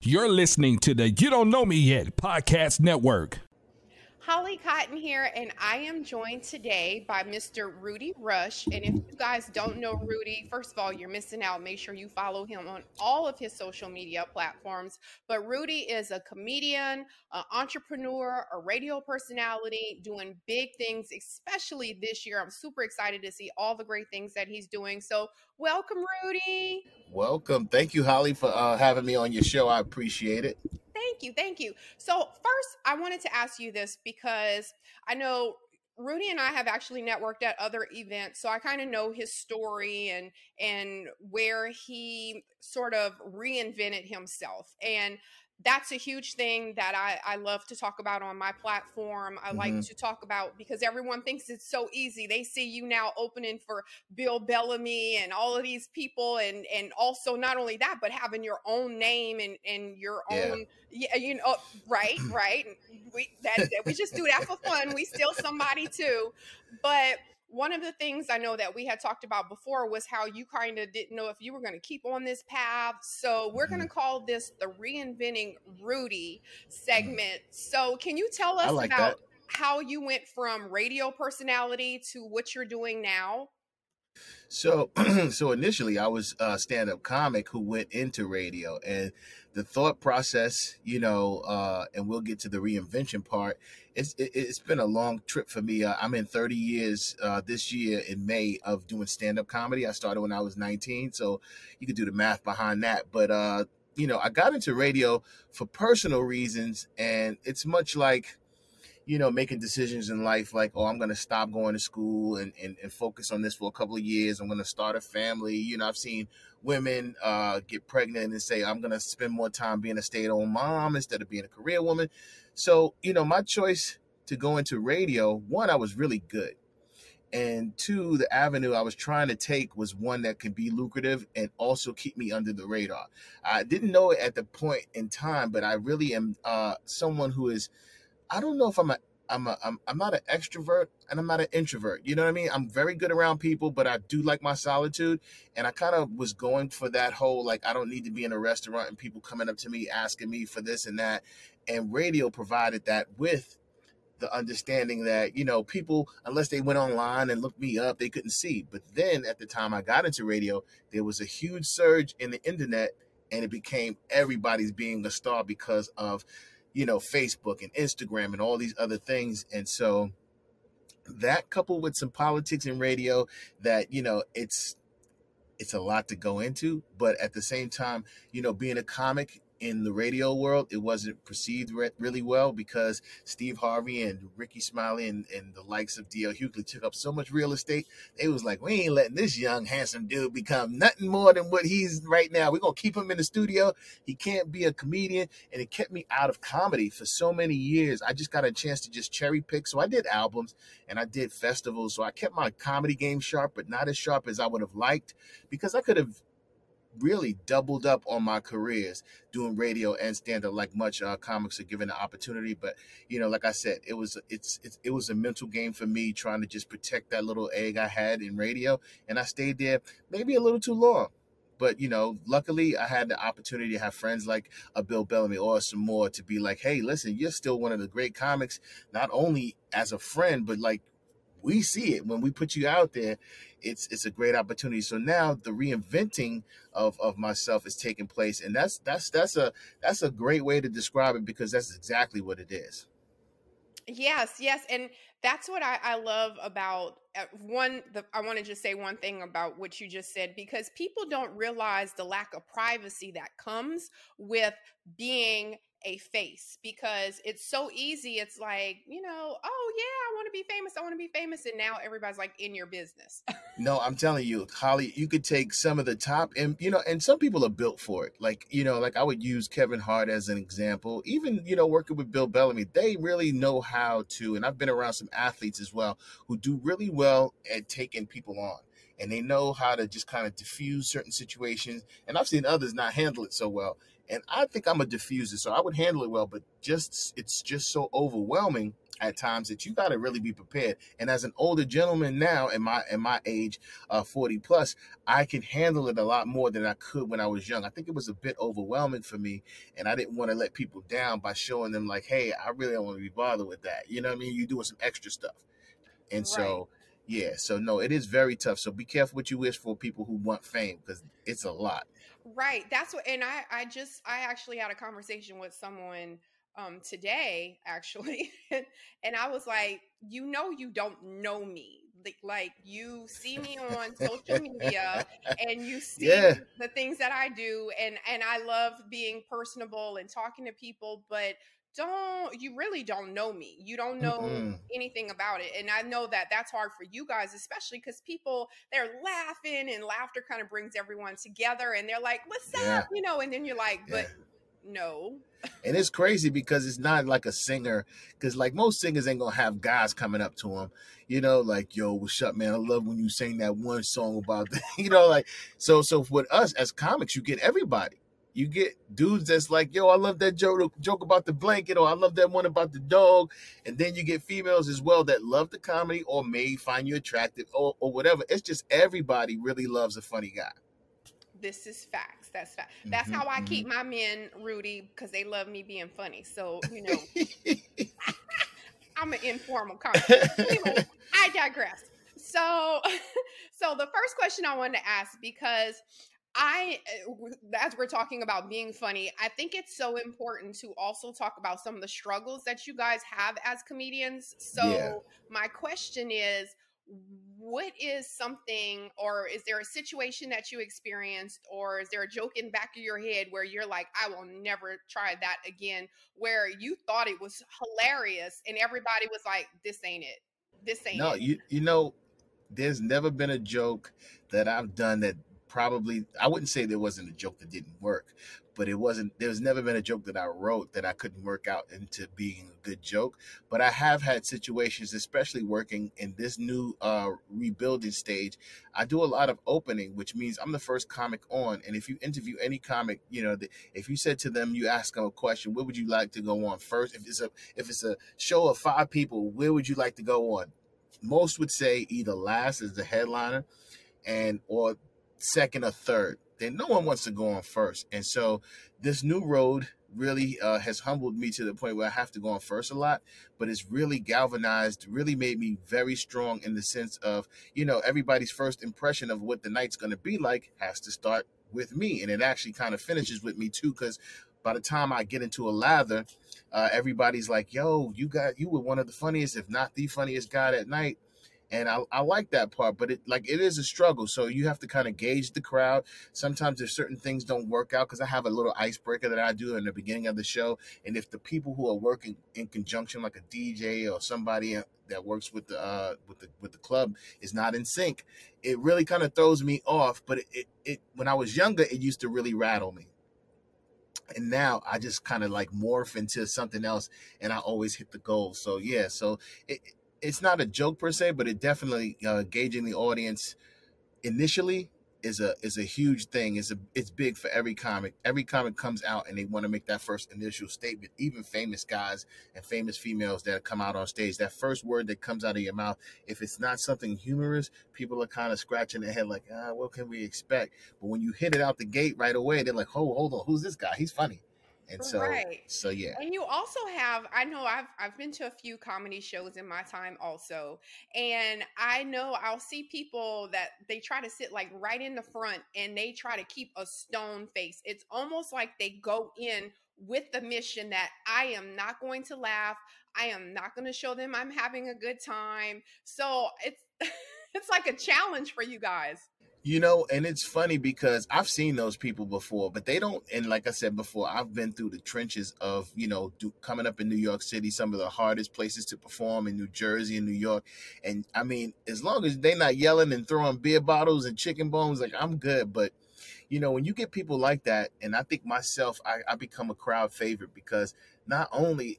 You're listening to the You Don't Know Me Yet Podcast Network. Holly Cotton here, and I am joined today by Mr. Rudy Rush. And if you guys don't know Rudy, first of all, you're missing out. Make sure you follow him on all of his social media platforms. But Rudy is a comedian, an entrepreneur, a radio personality, doing big things, especially this year. I'm super excited to see all the great things that he's doing. So welcome, Rudy. Welcome. Thank you, Holly, for having me on your show. I appreciate it. Thank you. Thank you. So first, I wanted to ask you this because I know Rudy and I have actually networked at other events. So I kind of know his story and where he sort of reinvented himself. And that's a huge thing that I love to talk about on my platform. I like to talk about because everyone thinks it's so easy. They see you now opening for Bill Bellamy and all of these people. And also not only that, but having your own name and your own, you know, right. We just do that for fun. We steal somebody too. But one of the things I know that we had talked about before was how you kind of didn't know if you were going to keep on this path. So we're going to call this the Reinventing Rudy segment. So can you tell us about how you went from radio personality to what you're doing now? So initially I was a stand-up comic who went into radio, and the thought process, you know, and we'll get to the reinvention part. It's been a long trip for me. I'm in 30 years this year in May of doing stand-up comedy. I started when I was 19. So you could do the math behind that. But, you know, I got into radio for personal reasons, and it's much like, you know, making decisions in life like, oh, I'm going to stop going to school and focus on this for a couple of years. I'm going to start a family. You know, I've seen women get pregnant and say, I'm going to spend more time being a stay-at-home mom instead of being a career woman. So, you know, my choice to go into radio, one, I was really good. And two, the avenue I was trying to take was one that could be lucrative and also keep me under the radar. I didn't know it at the point in time, but I really am someone who is, I don't know if I'm not an extrovert and I'm not an introvert. You know what I mean? I'm very good around people, but I do like my solitude. And I kind of was going for that whole, like, I don't need to be in a restaurant and people coming up to me, asking me for this and that. And radio provided that with the understanding that, you know, people, unless they went online and looked me up, they couldn't see. But then at the time I got into radio, there was a huge surge in the internet, and it became everybody's being a star because of, you know, Facebook and Instagram and all these other things. And so that coupled with some politics in radio that, you know, it's a lot to go into. But at the same time, you know, being a comic in the radio world, it wasn't perceived really well because Steve Harvey and Ricky Smiley and the likes of D.L. Hughley took up so much real estate. They was like, we ain't letting this young, handsome dude become nothing more than what he's right now. We're going to keep him in the studio. He can't be a comedian. And it kept me out of comedy for so many years. I just got a chance to just cherry pick. So I did albums and I did festivals. So I kept my comedy game sharp, but not as sharp as I would have liked, because I could have really doubled up on my careers doing radio and stand-up, like much comics are given the opportunity. But, you know, like I said, it was a mental game for me trying to just protect that little egg I had in radio. And I stayed there maybe a little too long. But, you know, luckily I had the opportunity to have friends like a Bill Bellamy or some more to be like, hey, listen, you're still one of the great comics, not only as a friend, but like, we see it when we put you out there. It's a great opportunity. So now the reinventing of myself is taking place, and that's a great way to describe it, because that's exactly what it is. Yes, and that's what I love about one. I want to just say one thing about what you just said, because people don't realize the lack of privacy that comes with being a face, because it's so easy. It's like, you know, oh yeah, I want to be famous. And now everybody's like in your business. No, I'm telling you, Holly, you could take some of the top, and, you know, and some people are built for it. Like, you know, like I would use Kevin Hart as an example, even, you know, working with Bill Bellamy, they really know how to, and I've been around some athletes as well who do really well at taking people on. And they know how to just kind of diffuse certain situations. And I've seen others not handle it so well. And I think I'm a diffuser, so I would handle it well, but it's just so overwhelming at times that you got to really be prepared. And as an older gentleman now, in my age, 40 plus, I can handle it a lot more than I could when I was young. I think it was a bit overwhelming for me, and I didn't want to let people down by showing them like, hey, I really don't want to be bothered with that. You know what I mean? You're doing some extra stuff. And right. So, yeah, so no, it is very tough. So be careful what you wish for, people who want fame, because it's a lot. Right. That's what, and I actually had a conversation with someone today, actually. And I was like, you know, you don't know me. Like you see me on social media and you see the things that I do. And I love being personable and talking to people, but you really don't know me. You don't know anything about it. And I know that that's hard for you guys, especially because people, they're laughing, and laughter kind of brings everyone together, and they're like, what's up? You know, and then you're like, but no. And it's crazy because it's not like a singer, because like most singers ain't gonna have guys coming up to them, you know, like, yo, what's up, man? I love when you sing that one song about that, you know, like, so with us as comics, you get everybody. You get dudes that's like, yo, I love that joke about the blanket, or I love that one about the dog. And then you get females as well that love the comedy or may find you attractive or whatever. It's just everybody really loves a funny guy. This is facts. That's facts. That's how I keep my men, Rudy, because they love me being funny. So, you know, I'm an informal comic. Anyway, I digress. So the first question I wanted to ask, because as we're talking about being funny, I think it's so important to also talk about some of the struggles that you guys have as comedians. So my question is, what is something, or is there a situation that you experienced, or is there a joke in the back of your head where you're like, I will never try that again, where you thought it was hilarious and everybody was like, this ain't it. This ain't it. No, you know, there's never been a joke that I've done that probably, I wouldn't say there wasn't a joke that didn't work, but there's never been a joke that I wrote that I couldn't work out into being a good joke. But I have had situations, especially working in this new rebuilding stage. I do a lot of opening, which means I'm the first comic on. And if you interview any comic, you know, if you said to them, you ask them a question, where would you like to go on first? If it's a show of 5 people, where would you like to go on? Most would say either last as the headliner or second or third. Then no one wants to go on first. And so this new road really has humbled me to the point where I have to go on first a lot, but it's really galvanized, really made me very strong in the sense of, you know, everybody's first impression of what the night's going to be like has to start with me. And it actually kind of finishes with me too, because by the time I get into a lather, everybody's like, yo, you were one of the funniest, if not the funniest guy that night. And I like that part, but it is a struggle. So you have to kind of gauge the crowd. Sometimes if certain things don't work out, because I have a little icebreaker that I do in the beginning of the show. And if the people who are working in conjunction, like a DJ or somebody that works with the club, is not in sync, it really kind of throws me off. But it when I was younger, it used to really rattle me. And now I just kind of like morph into something else, and I always hit the goal. So yeah, so it's not a joke per se, but it definitely gauging the audience initially is a huge thing. It's big for every comic. Every comic comes out and they want to make that first initial statement. Even famous guys and famous females that come out on stage, that first word that comes out of your mouth, if it's not something humorous, people are kind of scratching their head like, what can we expect? But when you hit it out the gate right away, they're like, oh, hold on, who's this guy? He's funny. And so, right. So yeah. And you also have, I know I've been to a few comedy shows in my time also. And I know I'll see people that they try to sit like right in the front and they try to keep a stone face. It's almost like they go in with the mission that I am not going to laugh. I am not going to show them I'm having a good time. So it's like a challenge for you guys. You know, and it's funny because I've seen those people before, but they don't. And like I said before, I've been through the trenches of, you know, coming up in New York City, some of the hardest places to perform in New Jersey and New York. And I mean, as long as they're not yelling and throwing beer bottles and chicken bones, like, I'm good. But, you know, when you get people like that, and I think myself, I become a crowd favorite because not only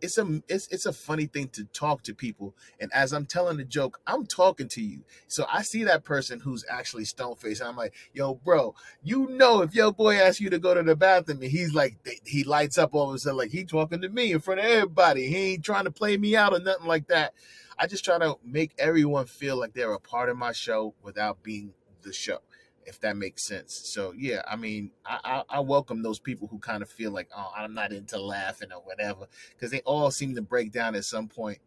it's a funny thing to talk to people. And as I'm telling the joke, I'm talking to you. So I see that person who's actually stone-faced, and I'm like, yo, bro, you know if your boy asks you to go to the bathroom and he's like, he lights up all of a sudden, like he talking to me in front of everybody. He ain't trying to play me out or nothing like that. I just try to make everyone feel like they're a part of my show without being the show, if that makes sense. So yeah, I mean, I welcome those people who kind of feel like, oh, I'm not into laughing or whatever, because they all seem to break down at some point,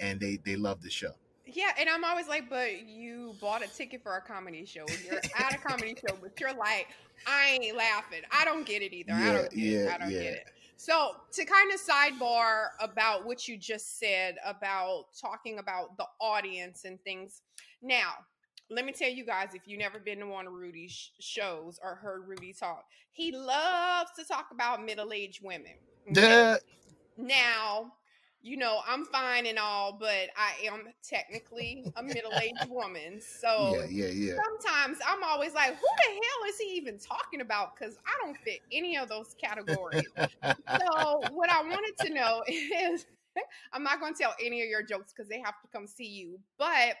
and they love the show. Yeah, and I'm always like, but you bought a ticket for a comedy show. You're at a comedy show, but you're like, I ain't laughing. I don't get it either. I don't get it. So to kind of sidebar about what you just said about talking about the audience and things. Now, let me tell you guys, if you've never been to one of Rudy's shows or heard Rudy talk, he loves to talk about middle-aged women. Okay? Now, you know, I'm fine and all, but I am technically a middle-aged woman. So sometimes I'm always like, who the hell is he even talking about? Because I don't fit any of those categories. So what I wanted to know is, I'm not going to tell any of your jokes because they have to come see you, but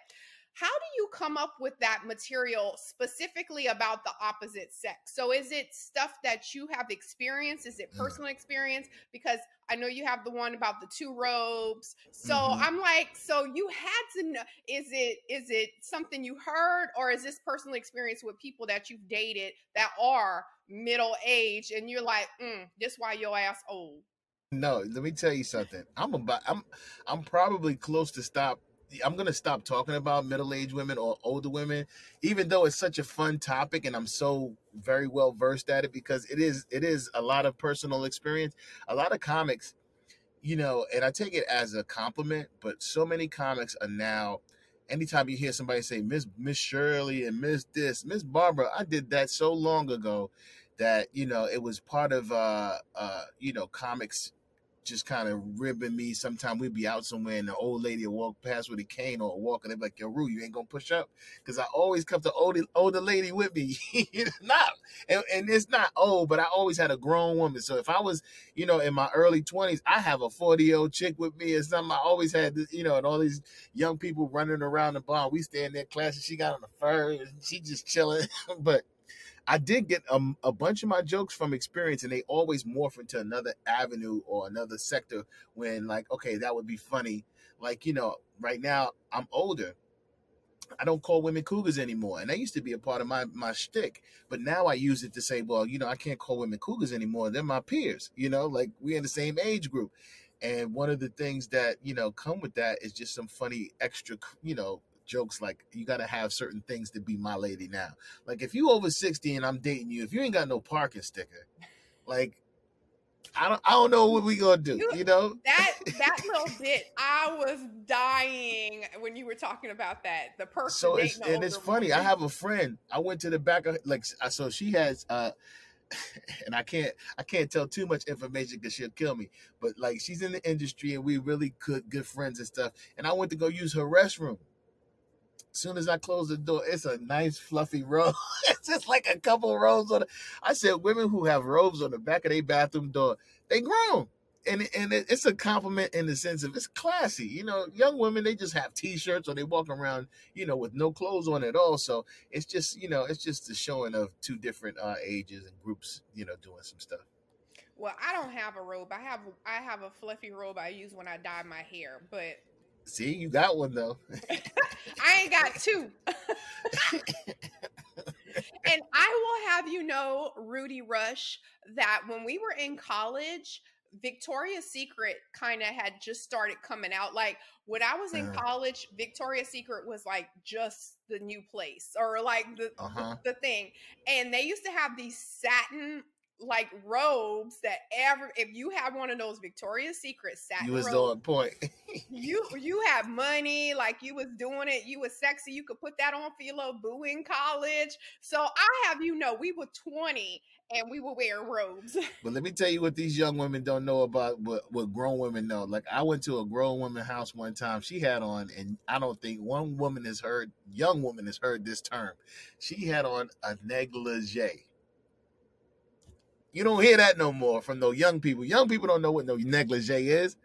how do you come up with that material specifically about the opposite sex? So is it stuff that you have experienced? Is it personal experience? Because I know you have the one about the two robes. So I'm like, so you had to know, is it something you heard, or is this personal experience with people that you've dated that are middle aged, and you're like, this why your ass old? No, let me tell you something. I'm probably close to stop. I'm going to stop talking about middle-aged women or older women, even though it's such a fun topic and I'm so very well versed at it, because it is a lot of personal experience. A lot of comics, you know, and I take it as a compliment, but so many comics are now, anytime you hear somebody say, Miss Shirley and Miss this, Miss Barbara, I did that so long ago that, you know, it was part of, you know, comics just kind of ribbing me. Sometimes we'd be out somewhere and the old lady would walk past with a cane or a walker. They'd be like, yo, Rue, you ain't going to push up? Because I always kept the older lady with me. No, and it's not old, but I always had a grown woman. So if I was, you know, in my early 20s, I have a 40-year-old chick with me or something. I always had this, you know, and all these young people running around the bar. We stay in that class and she got on the fur and she just chilling. But I did get a bunch of my jokes from experience, and they always morph into another avenue or another sector when, like, okay, that would be funny. Like, you know, right now I'm older. I don't call women cougars anymore. And that used to be a part of my shtick. But now I use it to say, well, you know, I can't call women cougars anymore. They're my peers, you know, like we're in the same age group. And one of the things that, you know, come with that is just some funny extra, you know, jokes like, you got to have certain things to be my lady now. Like, if you over 60 and I'm dating you, if you ain't got no parking sticker, like, I don't know what we gonna do, you know? That little bit, I was dying when you were talking about that. The person. So it's funny. Woman. I have a friend. I went to the back of, like, so she has, and I can't tell too much information because she'll kill me, but like, she's in the industry and we really good friends and stuff. And I went to go use her restroom. Soon as I close the door, it's a nice fluffy robe. It's just like a couple robes on. I said, women who have robes on the back of their bathroom door, they grown, and it's a compliment in the sense of it's classy. You know, young women, they just have T-shirts or they walk around, you know, with no clothes on at all. So it's just, you know, it's just the showing of two different ages and groups, you know, doing some stuff. Well, I don't have a robe. I have a fluffy robe I use when I dye my hair, but. See, you got one though. I ain't got two. And I will have you know, Rudy Rush, that when we were in college, Victoria's Secret kind of had just started coming out. Like when I was in college, Victoria's Secret was like just the new place, or like the thing. And they used to have these satin like robes that if you have one of those Victoria's Secret satin you was robes, on point. you have money, like you was doing it, you was sexy, you could put that on for your little boo in college. So I have you know, we were 20 and we were wearing robes. But let me tell you what these young women don't know about what grown women know. Like I went to a grown woman house one time. She had on, and I don't think young woman has heard this term. She had on a negligee. You don't hear that no more from no young people. Young people don't know what no negligee is.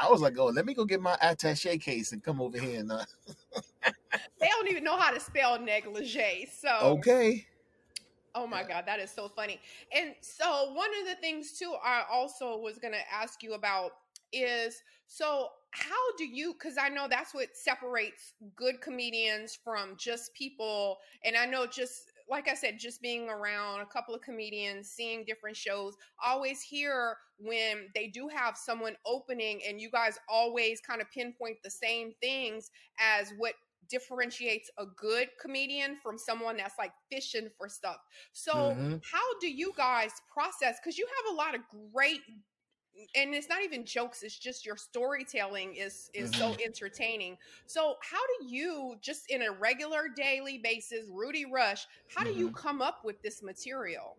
I was like, oh, let me go get my attaché case and come over here. And they don't even know how to spell negligee. So okay. Oh my God, that is so funny. And so one of the things too, I also was going to ask you about is, so how do you, because I know that's what separates good comedians from just people. And I know just, like I said, just being around a couple of comedians, seeing different shows, always hear when they do have someone opening and you guys always kind of pinpoint the same things as what differentiates a good comedian from someone that's like fishing for stuff. So how do you guys process? Because you have a lot of great, and it's not even jokes, it's just your storytelling is so entertaining. So how do you, just in a regular daily basis, Rudy Rush, how do you come up with this material?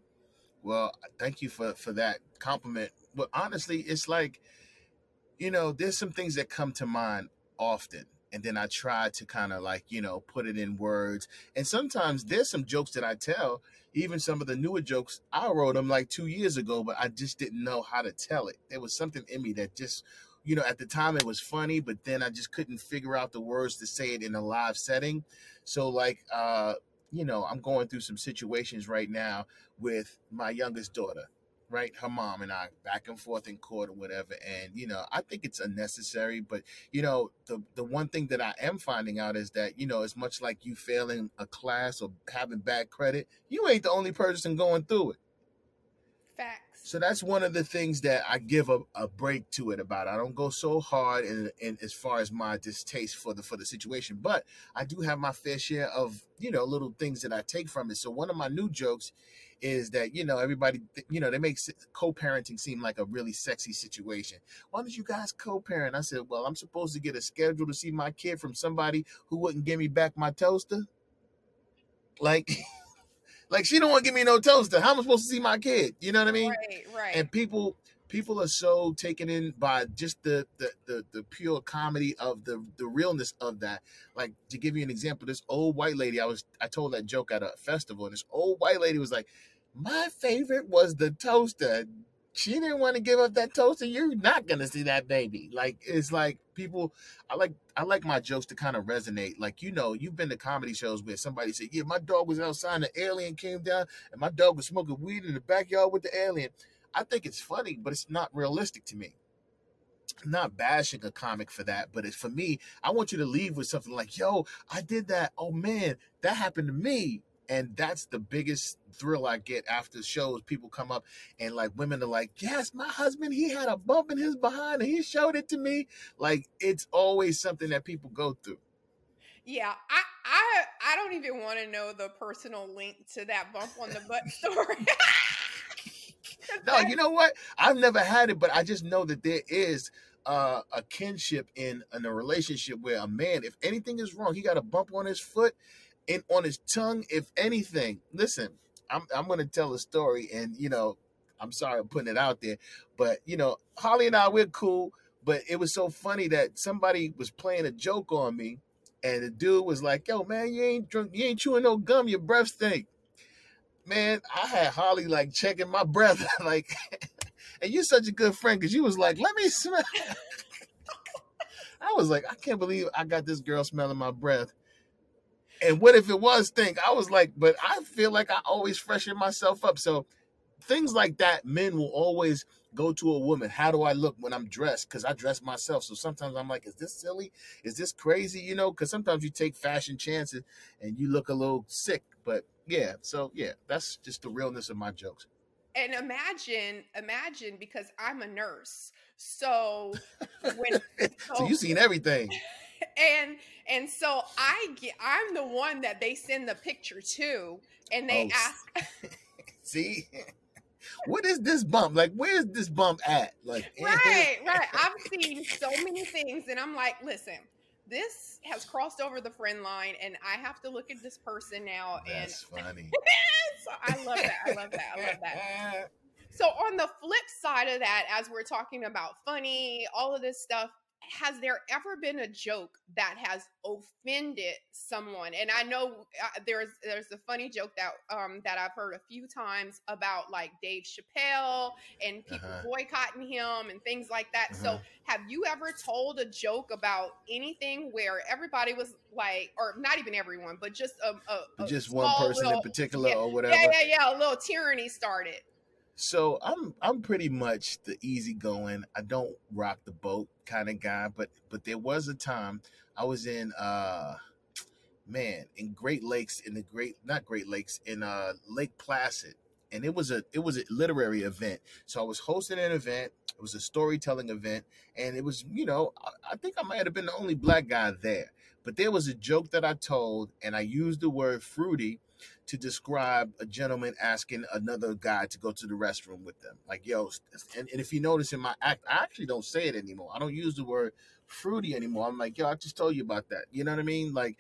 Well, thank you for that compliment. But honestly, it's like, you know, there's some things that come to mind often. And then I try to kind of like, you know, put it in words. And sometimes there's some jokes that I tell, even some of the newer jokes, I wrote them like 2 years ago, but I just didn't know how to tell it. There was something in me that just, you know, at the time it was funny, but then I just couldn't figure out the words to say it in a live setting. So like, you know, I'm going through some situations right now with my youngest daughter, right? Her mom and I back and forth in court or whatever. And, you know, I think it's unnecessary, but you know, the one thing that I am finding out is that, you know, it's much like you failing a class or having bad credit. You ain't the only person going through it. Facts. So that's one of the things that I give a break to it about. I don't go so hard in as far as my distaste for the situation, but I do have my fair share of, you know, little things that I take from it. So one of my new jokes is that, you know, everybody, you know, they make co-parenting seem like a really sexy situation. Why don't you guys co-parent? I said, well, I'm supposed to get a schedule to see my kid from somebody who wouldn't give me back my toaster. Like she don't want to give me no toaster. How am I supposed to see my kid? You know what I mean? Right. And people are so taken in by just the pure comedy of the realness of that. Like, to give you an example, this old white lady, I told that joke at a festival, and this old white lady was like, my favorite was the toaster. She didn't want to give up that toaster. You're not going to see that baby. Like, it's like people, I like my jokes to kind of resonate. Like, you know, you've been to comedy shows where somebody said, yeah, my dog was outside, the alien came down, and my dog was smoking weed in the backyard with the alien. I think it's funny, but it's not realistic to me. I'm not bashing a comic for that, but it's, for me, I want you to leave with something like, yo, I did that. Oh man, that happened to me. And that's the biggest thrill I get after shows. People come up and like, women are like, yes, my husband, he had a bump in his behind and he showed it to me. Like, it's always something that people go through. Yeah, I don't even want to know the personal link to that bump on the butt story. No, you know what? I've never had it, but I just know that there is a kinship in a relationship where a man, if anything is wrong, he got a bump on his foot and on his tongue, if anything. Listen, I'm going to tell a story, and, you know, I'm sorry I'm putting it out there, but, you know, Holly and I, we're cool, but it was so funny that somebody was playing a joke on me, and the dude was like, yo, man, you ain't chewing no gum, your breath stink. Man, I had Holly like checking my breath, like, and you're such a good friend because you was like, let me smell. I was like, I can't believe I got this girl smelling my breath. And what if it was stink? I was like, but I feel like I always freshen myself up. So things like that, men will always go to a woman. How do I look when I'm dressed? Because I dress myself. So sometimes I'm like, is this silly? Is this crazy? You know, because sometimes you take fashion chances and you look a little sick, but. Yeah. So yeah, that's just the realness of my jokes. And imagine because I'm a nurse. So so you've seen everything. And so I'm the one that they send the picture to, and they ask, see, what is this bump? Like, where's this bump at? Like, right. I've seen so many things, and I'm like, listen, this has crossed over the friend line, and I have to look at this person now. That's funny. So I love that. So on the flip side of that, as we're talking about funny, all of this stuff, has there ever been a joke that has offended someone? And I know there's a funny joke that that I've heard a few times about like Dave Chappelle and people boycotting him and things like that. So have you ever told a joke about anything where everybody was like, or not even everyone, but just just one person in particular or whatever? Yeah, a little tyranny started. So I'm pretty much the easygoing, I don't rock the boat kind of guy, but there was a time I was in Great Lakes, in Lake Placid, and it was a literary event. So I was hosting an event. It was a storytelling event, and it was, I think I might have been the only black guy there, but there was a joke that I told, and I used the word fruity to describe a gentleman asking another guy to go to the restroom with them. Like, yo, and if you notice in my act, I actually don't say it anymore. I don't use the word fruity anymore. I'm like, yo, I just told you about that. You know what I mean? Like,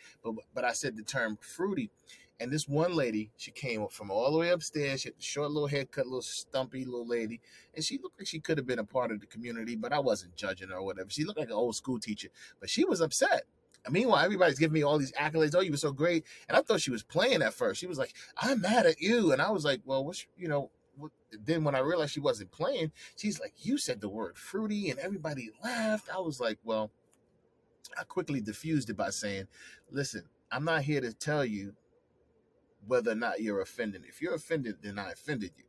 but I said the term fruity. And this one lady, she came up from all the way upstairs. She had the short little haircut, little stumpy little lady. And she looked like she could have been a part of the community, but I wasn't judging her or whatever. She looked like an old school teacher, but she was upset. And meanwhile, everybody's giving me all these accolades. Oh, you were so great. And I thought she was playing at first. She was like, I'm mad at you. And I was like, well, then when I realized she wasn't playing, she's like, you said the word fruity and everybody laughed. I was like, well, I quickly diffused it by saying, listen, I'm not here to tell you whether or not you're offended. If you're offended, then I offended you.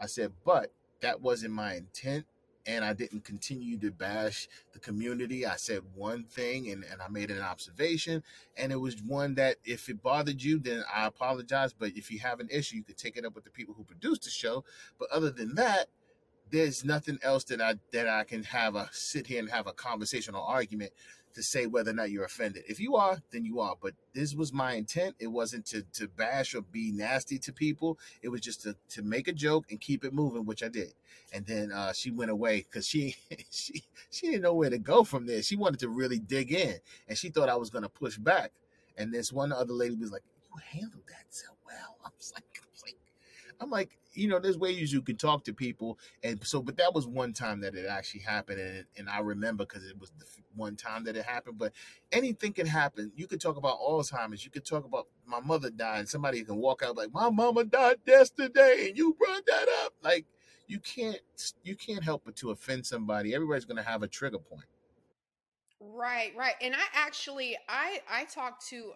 I said, but that wasn't my intent. And I didn't continue to bash the community. I said one thing and I made an observation. And it was one that if it bothered you, then I apologize. But if you have an issue, you could take it up with the people who produce the show. But other than that, there's nothing else that I can sit here and have a conversation or argument to say whether or not you're offended. If you are, then you are. But this was my intent. It wasn't to bash or be nasty to people. It was just to make a joke and keep it moving, which I did. And then she went away because she didn't know where to go from there. She wanted to really dig in, and she thought I was going to push back. And this one other lady was like, "You handled that so well." I was like, there's ways you can talk to people. And so, but that was one time that it actually happened. And I remember because it was the one time that it happened. But anything can happen. You could talk about Alzheimer's. You could talk about my mother died. Somebody can walk out like, my mama died yesterday and you brought that up. Like, you can't help but to offend somebody. Everybody's going to have a trigger point. Right. And I actually, I talked to,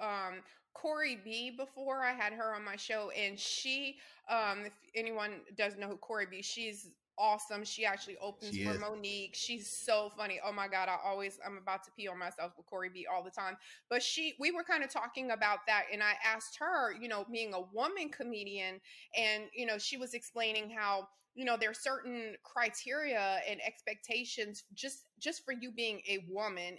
Corey B before. I had her on my show, and she, if anyone doesn't know who Corey B, she's awesome. She actually opens for Monique. She's so funny. Oh my God. I'm about to pee on myself with Corey B all the time. But we were kind of talking about that. And I asked her, being a woman comedian, and, she was explaining how, there are certain criteria and expectations just for you being a woman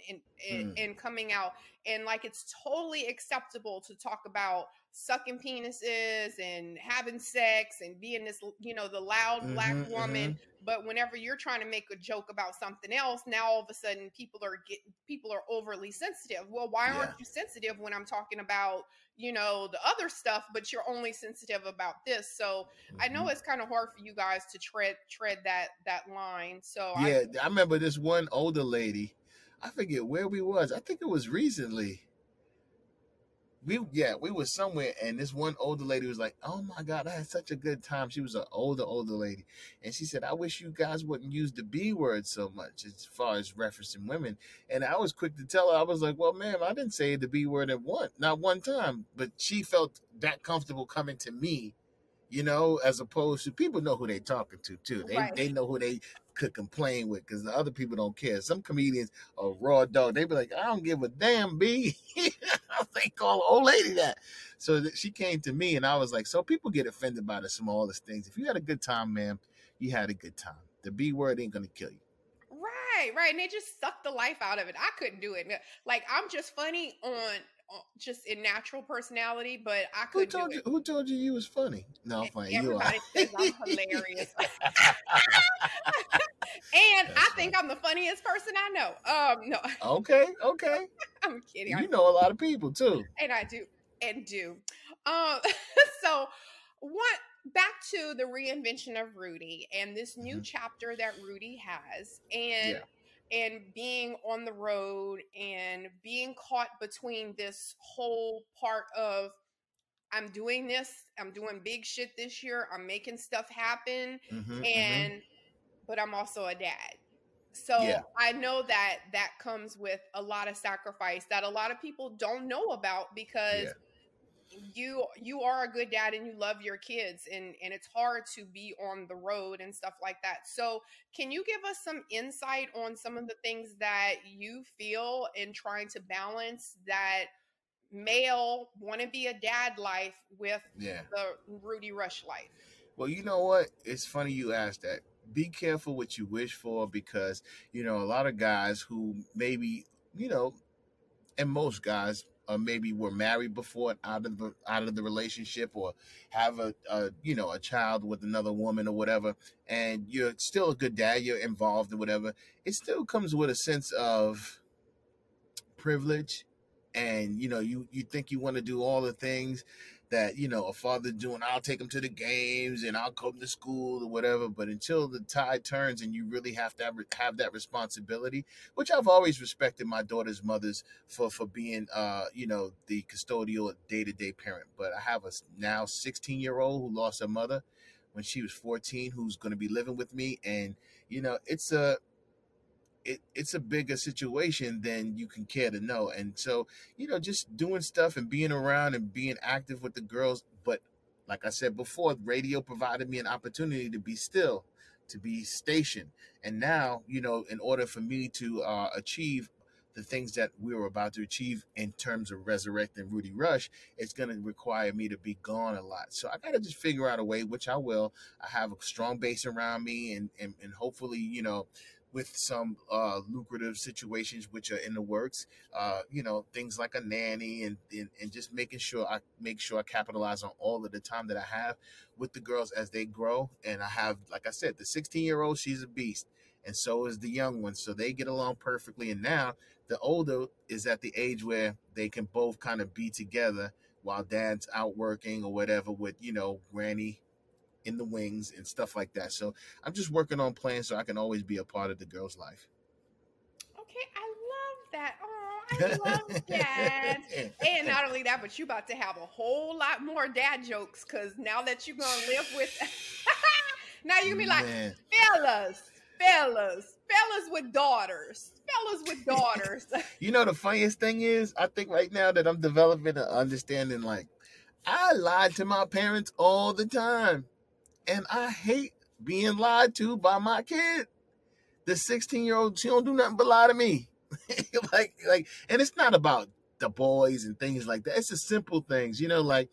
and coming out, and like, it's totally acceptable to talk about sucking penises and having sex and being this, the loud black woman. But whenever you're trying to make a joke about something else, now all of a sudden people are overly sensitive. Well, why aren't you sensitive when I'm talking about, the other stuff, but you're only sensitive about this? So I know it's kind of hard for you guys to tread that line. So I remember this one older lady, I forget where we was. I think it was recently. We were somewhere, and this one older lady was like, oh my God, I had such a good time. She was an older lady. And she said, I wish you guys wouldn't use the B word so much as far as referencing women. And I was quick to tell her, I was like, well, ma'am, I didn't say the B word not one time. But she felt that comfortable coming to me, as opposed to people know who they're talking to, too. They know who they could complain with, because the other people don't care. Some comedians are raw dog. They be like, I don't give a damn B. They call an old lady that. So she came to me, and I was like, so people get offended by the smallest things. If you had a good time, ma'am, you had a good time. The B word ain't going to kill you. Right. And they just sucked the life out of it. I couldn't do it. Like, I'm just funny just in natural personality, but I couldn't do it. Who told you was funny? No, I'm funny. Everybody says I'm hilarious. And that's think I'm the funniest person I know. No. Okay. I'm kidding. You know a lot of people too. And I do. So what, back to the reinvention of Rudy and this new chapter that Rudy has. And and being on the road and being caught between this whole part of, I'm doing this, I'm doing big shit this year, I'm making stuff happen, but I'm also a dad. So I know that that comes with a lot of sacrifice that a lot of people don't know about, because you are a good dad and you love your kids, and it's hard to be on the road and stuff like that. So can you give us some insight on some of the things that you feel in trying to balance that male want to be a dad life with the Rudy Rush life? Well, you know what? It's funny you asked that. Be careful what you wish for, because, you know, a lot of guys who maybe, you know, and most guys maybe were married before, out of the relationship, or have a child with another woman or whatever. And you're still a good dad. You're involved in whatever. It still comes with a sense of privilege. And, you know, you think you want to do all the things that, you know, a father's doing. I'll take him to the games and I'll come to school or whatever. But until the tide turns and you really have to have that responsibility, which I've always respected my daughter's mothers for being, the custodial day-to-day parent. But I have a now 16-year-old who lost her mother when she was 14, who's going to be living with me. And, you know, it's a bigger situation than you can care to know. And so, you know, just doing stuff and being around and being active with the girls. But like I said before, radio provided me an opportunity to be still, to be stationed. And now, you know, in order for me to achieve the things that we were about to achieve in terms of resurrecting Rudy Rush, it's going to require me to be gone a lot. So I got to just figure out a way, which I will. I have a strong base around me and hopefully, you know, with some lucrative situations which are in the works, things like a nanny and just making sure I capitalize on all of the time that I have with the girls as they grow. And I have, like I said, the 16-year-old, she's a beast. And so is the young one. So they get along perfectly. And now the older is at the age where they can both kind of be together while dad's out working or whatever with, you know, granny in the wings and stuff like that. So I'm just working on plans so I can always be a part of the girl's life. Okay, I love that. Oh, I love that. And not only that, but you about to have a whole lot more dad jokes, because now that you're going to live with... Now you're going to be like, fellas with daughters. You know, the funniest thing is, I think right now that I'm developing an understanding, like, I lied to my parents all the time. And I hate being lied to by my kid. The 16-year-old, she don't do nothing but lie to me. like, and it's not about the boys and things like that. It's the simple things, you know, like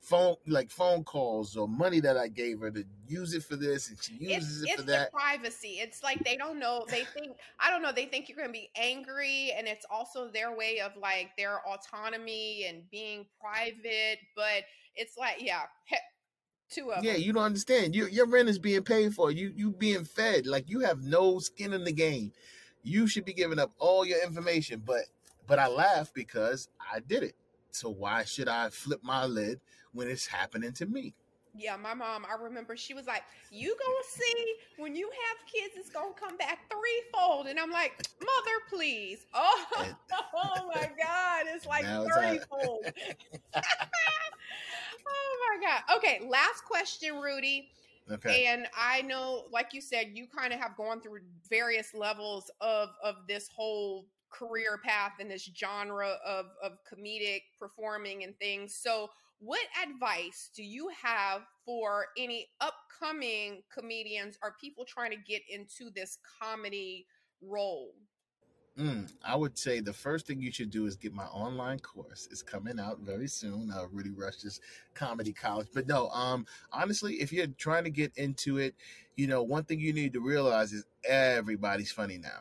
phone calls or money that I gave her to use it for this, and she uses it for that. It's the privacy. It's like they don't know. They think you're going to be angry, and it's also their way of like their autonomy and being private. But it's like, two of them. You don't understand. Your rent is being paid for. You being fed. Like, you have no skin in the game. You should be giving up all your information. But I laugh because I did it. So why should I flip my lid when it's happening to me? Yeah, my mom, I remember she was like, you gonna see when you have kids, it's gonna come back threefold. And I'm like, mother, please. Oh my God. It's like 30-fold. Oh my God. Okay. Last question, Rudy. Okay. And I know, like you said, you kind of have gone through various levels of this whole career path and this genre of comedic performing and things. So what advice do you have for any upcoming comedians or people trying to get into this comedy role? I would say the first thing you should do is get my online course. It's coming out very soon, Rudy Rush's Comedy College. But no, honestly, if you're trying to get into it, you know, one thing you need to realize is everybody's funny now.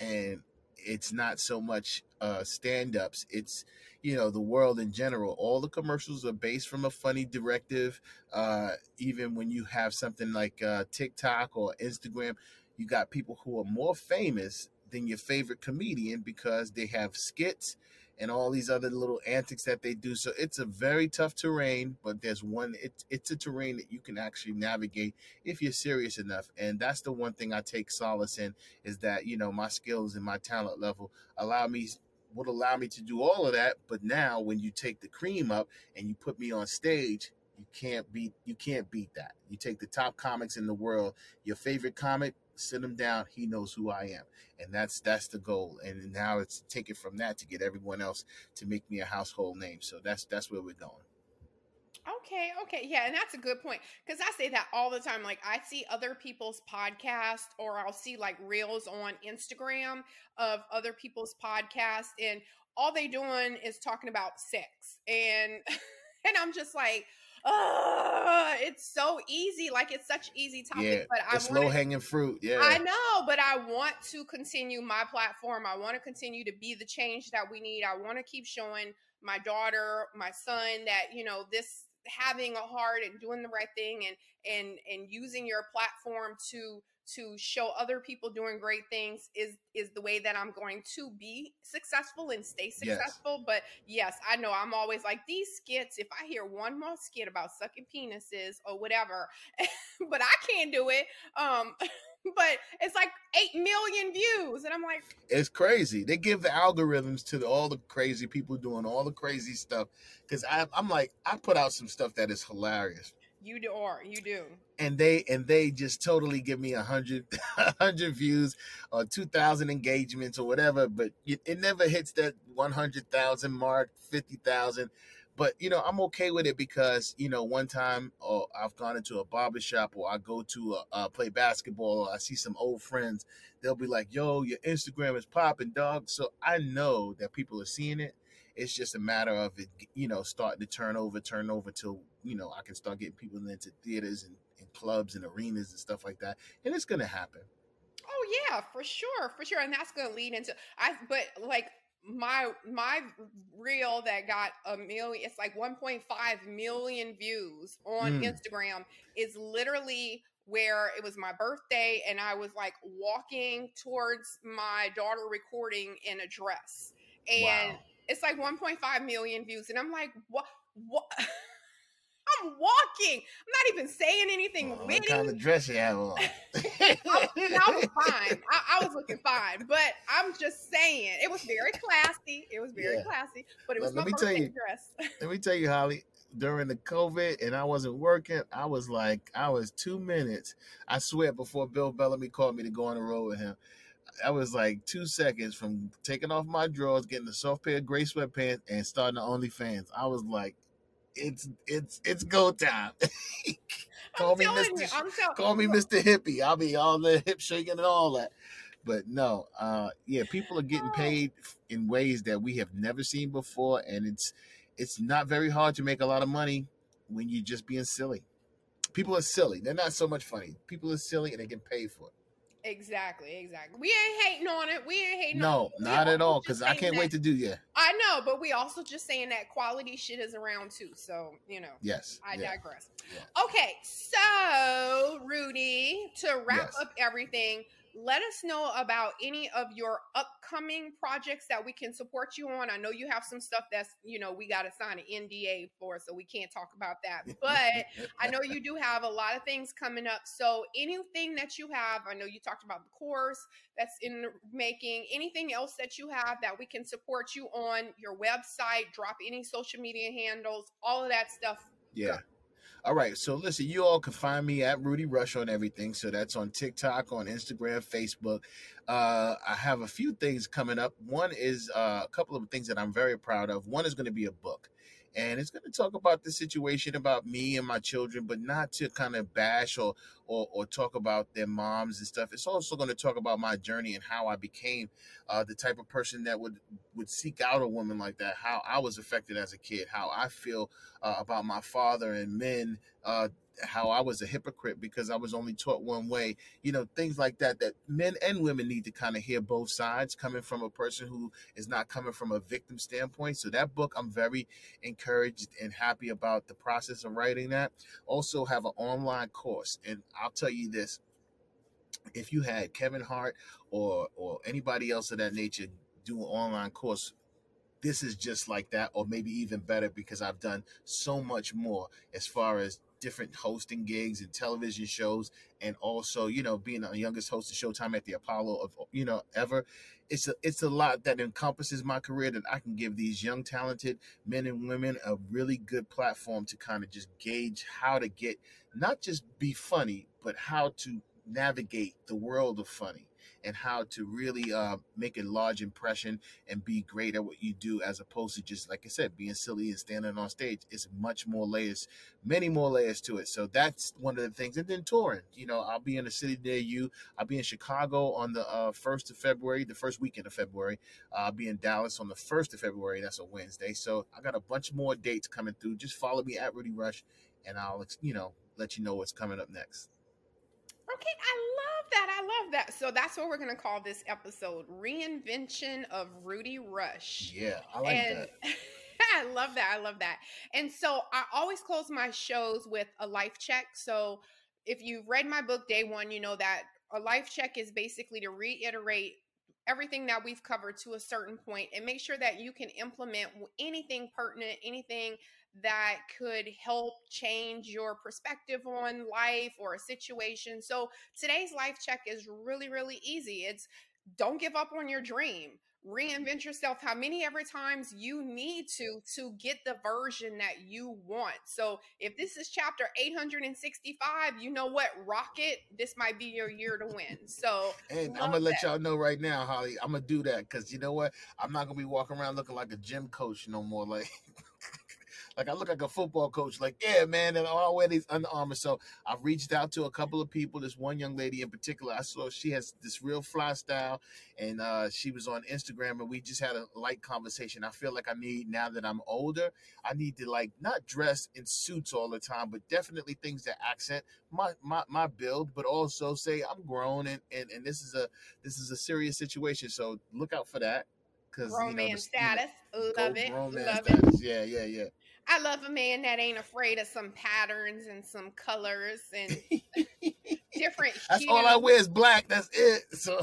And it's not so much stand-ups. It's, you know, the world in general. All the commercials are based from a funny directive. Even when you have something like TikTok or Instagram, you got people who are more famous than your favorite comedian because they have skits and all these other little antics that they do. So it's a very tough terrain, but there's one, it's a terrain that you can actually navigate if you're serious enough. And that's the one thing I take solace in, is that, you know, my skills and my talent level would allow me to do all of that. But now when you take the cream up and you put me on stage, you can't beat that. You take the top comics in the world, your favorite comic, sit him down, he knows who I am. And that's the goal. And now it's take it from that to get everyone else to make me a household name. So that's where we're going. Okay. Yeah. And that's a good point, because I say that all the time. Like, I see other people's podcasts, or I'll see like reels on Instagram of other people's podcasts, and all they doing is talking about sex. And I'm just like, oh, it's so easy. Like, it's such easy topic, yeah, but it's low hanging fruit. Yeah, I know, but I want to continue my platform. I want to continue to be the change that we need. I want to keep showing my daughter, my son, that, you know, this having a heart and doing the right thing and using your platform to show other people doing great things is the way that I'm going to be successful and stay successful. Yes. But yes, I know I'm always like, these skits, if I hear one more skit about sucking penises or whatever, but I can't do it. But it's like 8 million views. And I'm like, it's crazy. They give the algorithms to all the crazy people doing all the crazy stuff. Cause I'm like, I put out some stuff that is hilarious. You do. And they just totally give me 100 views or 2,000 engagements or whatever, but it never hits that 100,000 mark, 50,000. But, you know, I'm okay with it because, you know, one time I've gone into a barbershop, or I go to play basketball, or I see some old friends. They'll be like, yo, your Instagram is popping, dog. So I know that people are seeing it. It's just a matter of it, you know, starting to turn over till, you know, I can start getting people into theaters and clubs and arenas and stuff like that. And it's going to happen. Oh, yeah, for sure. And that's going to lead into my reel that got a million, it's like 1.5 million views on Instagram is literally where it was my birthday. And I was like walking towards my daughter recording in a dress. And wow. It's like 1.5 million views. And I'm like, what? I'm walking. I'm not even saying anything. What kind of dress you have on? I was fine. I was looking fine. But I'm just saying, it was very classy. But it was my birthday dress. Let me tell you, Holly, during the COVID and I wasn't working, I was 2 minutes. I swear, before Bill Bellamy called me to go on the road with him, I was like 2 seconds from taking off my drawers, getting a soft pair of gray sweatpants, and starting the OnlyFans. I was like, it's go time. Call me Mr. Hippie. I'll be all the hip shaking and all that. But no, people are getting paid in ways that we have never seen before, and it's not very hard to make a lot of money when you're just being silly. People are silly. They're not so much funny. People are silly, and they get paid for it. Exactly. We ain't hating on it. No, not at all, because I can't wait to do yeah. I know, but we also just saying that quality shit is around too. So, you know. Yes. I digress. Yeah. Okay, so Rudy, to wrap up everything, let us know about any of your upcoming projects that we can support you on. I know you have some stuff that's, you know, we got to sign an NDA for, so we can't talk about that. But I know you do have a lot of things coming up. So anything that you have, I know you talked about the course that's in the making, anything else that you have that we can support you on, your website, drop any social media handles, all of that stuff. Yeah. Go. All right, so listen, you all can find me at Rudy Rush on everything. So that's on TikTok, on Instagram, Facebook. I have a few things coming up. One is a couple of things that I'm very proud of. One is going to be a book. And it's going to talk about the situation about me and my children, but not to kind of bash or talk about their moms and stuff. It's also going to talk about my journey and how I became the type of person that would seek out a woman like that, how I was affected as a kid, how I feel about my father and men, how I was a hypocrite because I was only taught one way, you know, things like that men and women need to kind of hear both sides coming from a person who is not coming from a victim standpoint. So that book, I'm very encouraged and happy about the process of writing that. Also have an online course. And I'll tell you this, if you had Kevin Hart or anybody else of that nature do an online course, this is just like that, or maybe even better, because I've done so much more as far as different hosting gigs and television shows, and also, you know, being the youngest host of Showtime at the Apollo of, you know, ever. It's a lot that encompasses my career that I can give these young, talented men and women a really good platform to kind of just gauge how to get, not just be funny, but how to navigate the world of funny and how to really make a large impression and be great at what you do, as opposed to just, like I said, being silly and standing on stage. It's much more layers, many more layers to it. So that's one of the things. And then touring, you know, I'll be in a city near you. I'll be in Chicago on the 1st of February, the first weekend of February. I'll be in Dallas on the 1st of February. That's a Wednesday. So I got a bunch more dates coming through. Just follow me at Rudy Rush, and I'll, you know, let you know what's coming up next. Okay, I love that. So that's what we're going to call this episode, Reinvention of Rudy Rush. Yeah, I like that. I love that. And so I always close my shows with a life check. So if you've read my book, Day One, you know that a life check is basically to reiterate everything that we've covered to a certain point and make sure that you can implement anything pertinent, anything that could help change your perspective on life or a situation. So today's life check is really, really easy. It's don't give up on your dream. Reinvent yourself how many ever times you need to get the version that you want. So if this is chapter 865, you know what, rock it. This might be your year to win. So and I'm gonna let y'all know right now, Holly, I'm gonna do that, because you know what, I'm not gonna be walking around looking like a gym coach no more. Like I look like a football coach, like, yeah, man, and I'll wear these Under Armour. So I've reached out to a couple of people. This one young lady in particular, I saw she has this real fly style, and she was on Instagram, and we just had a light conversation. I feel like I need, now that I'm older, I need to, like, not dress in suits all the time, but definitely things that accent my build, but also say I'm grown, and this is a serious situation. So look out for that. Grown man status. Love it. Love it. Yeah. I love a man that ain't afraid of some patterns and some colors and different. That's all I wear is black. That's it. So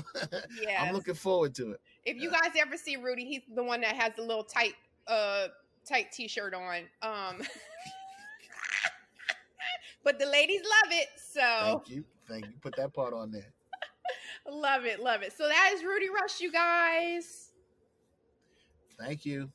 yeah, I'm looking forward to it. If you guys ever see Rudy, he's the one that has the little tight t-shirt on. But the ladies love it. So thank you. Put that part on there. Love it. So that is Rudy Rush, you guys. Thank you.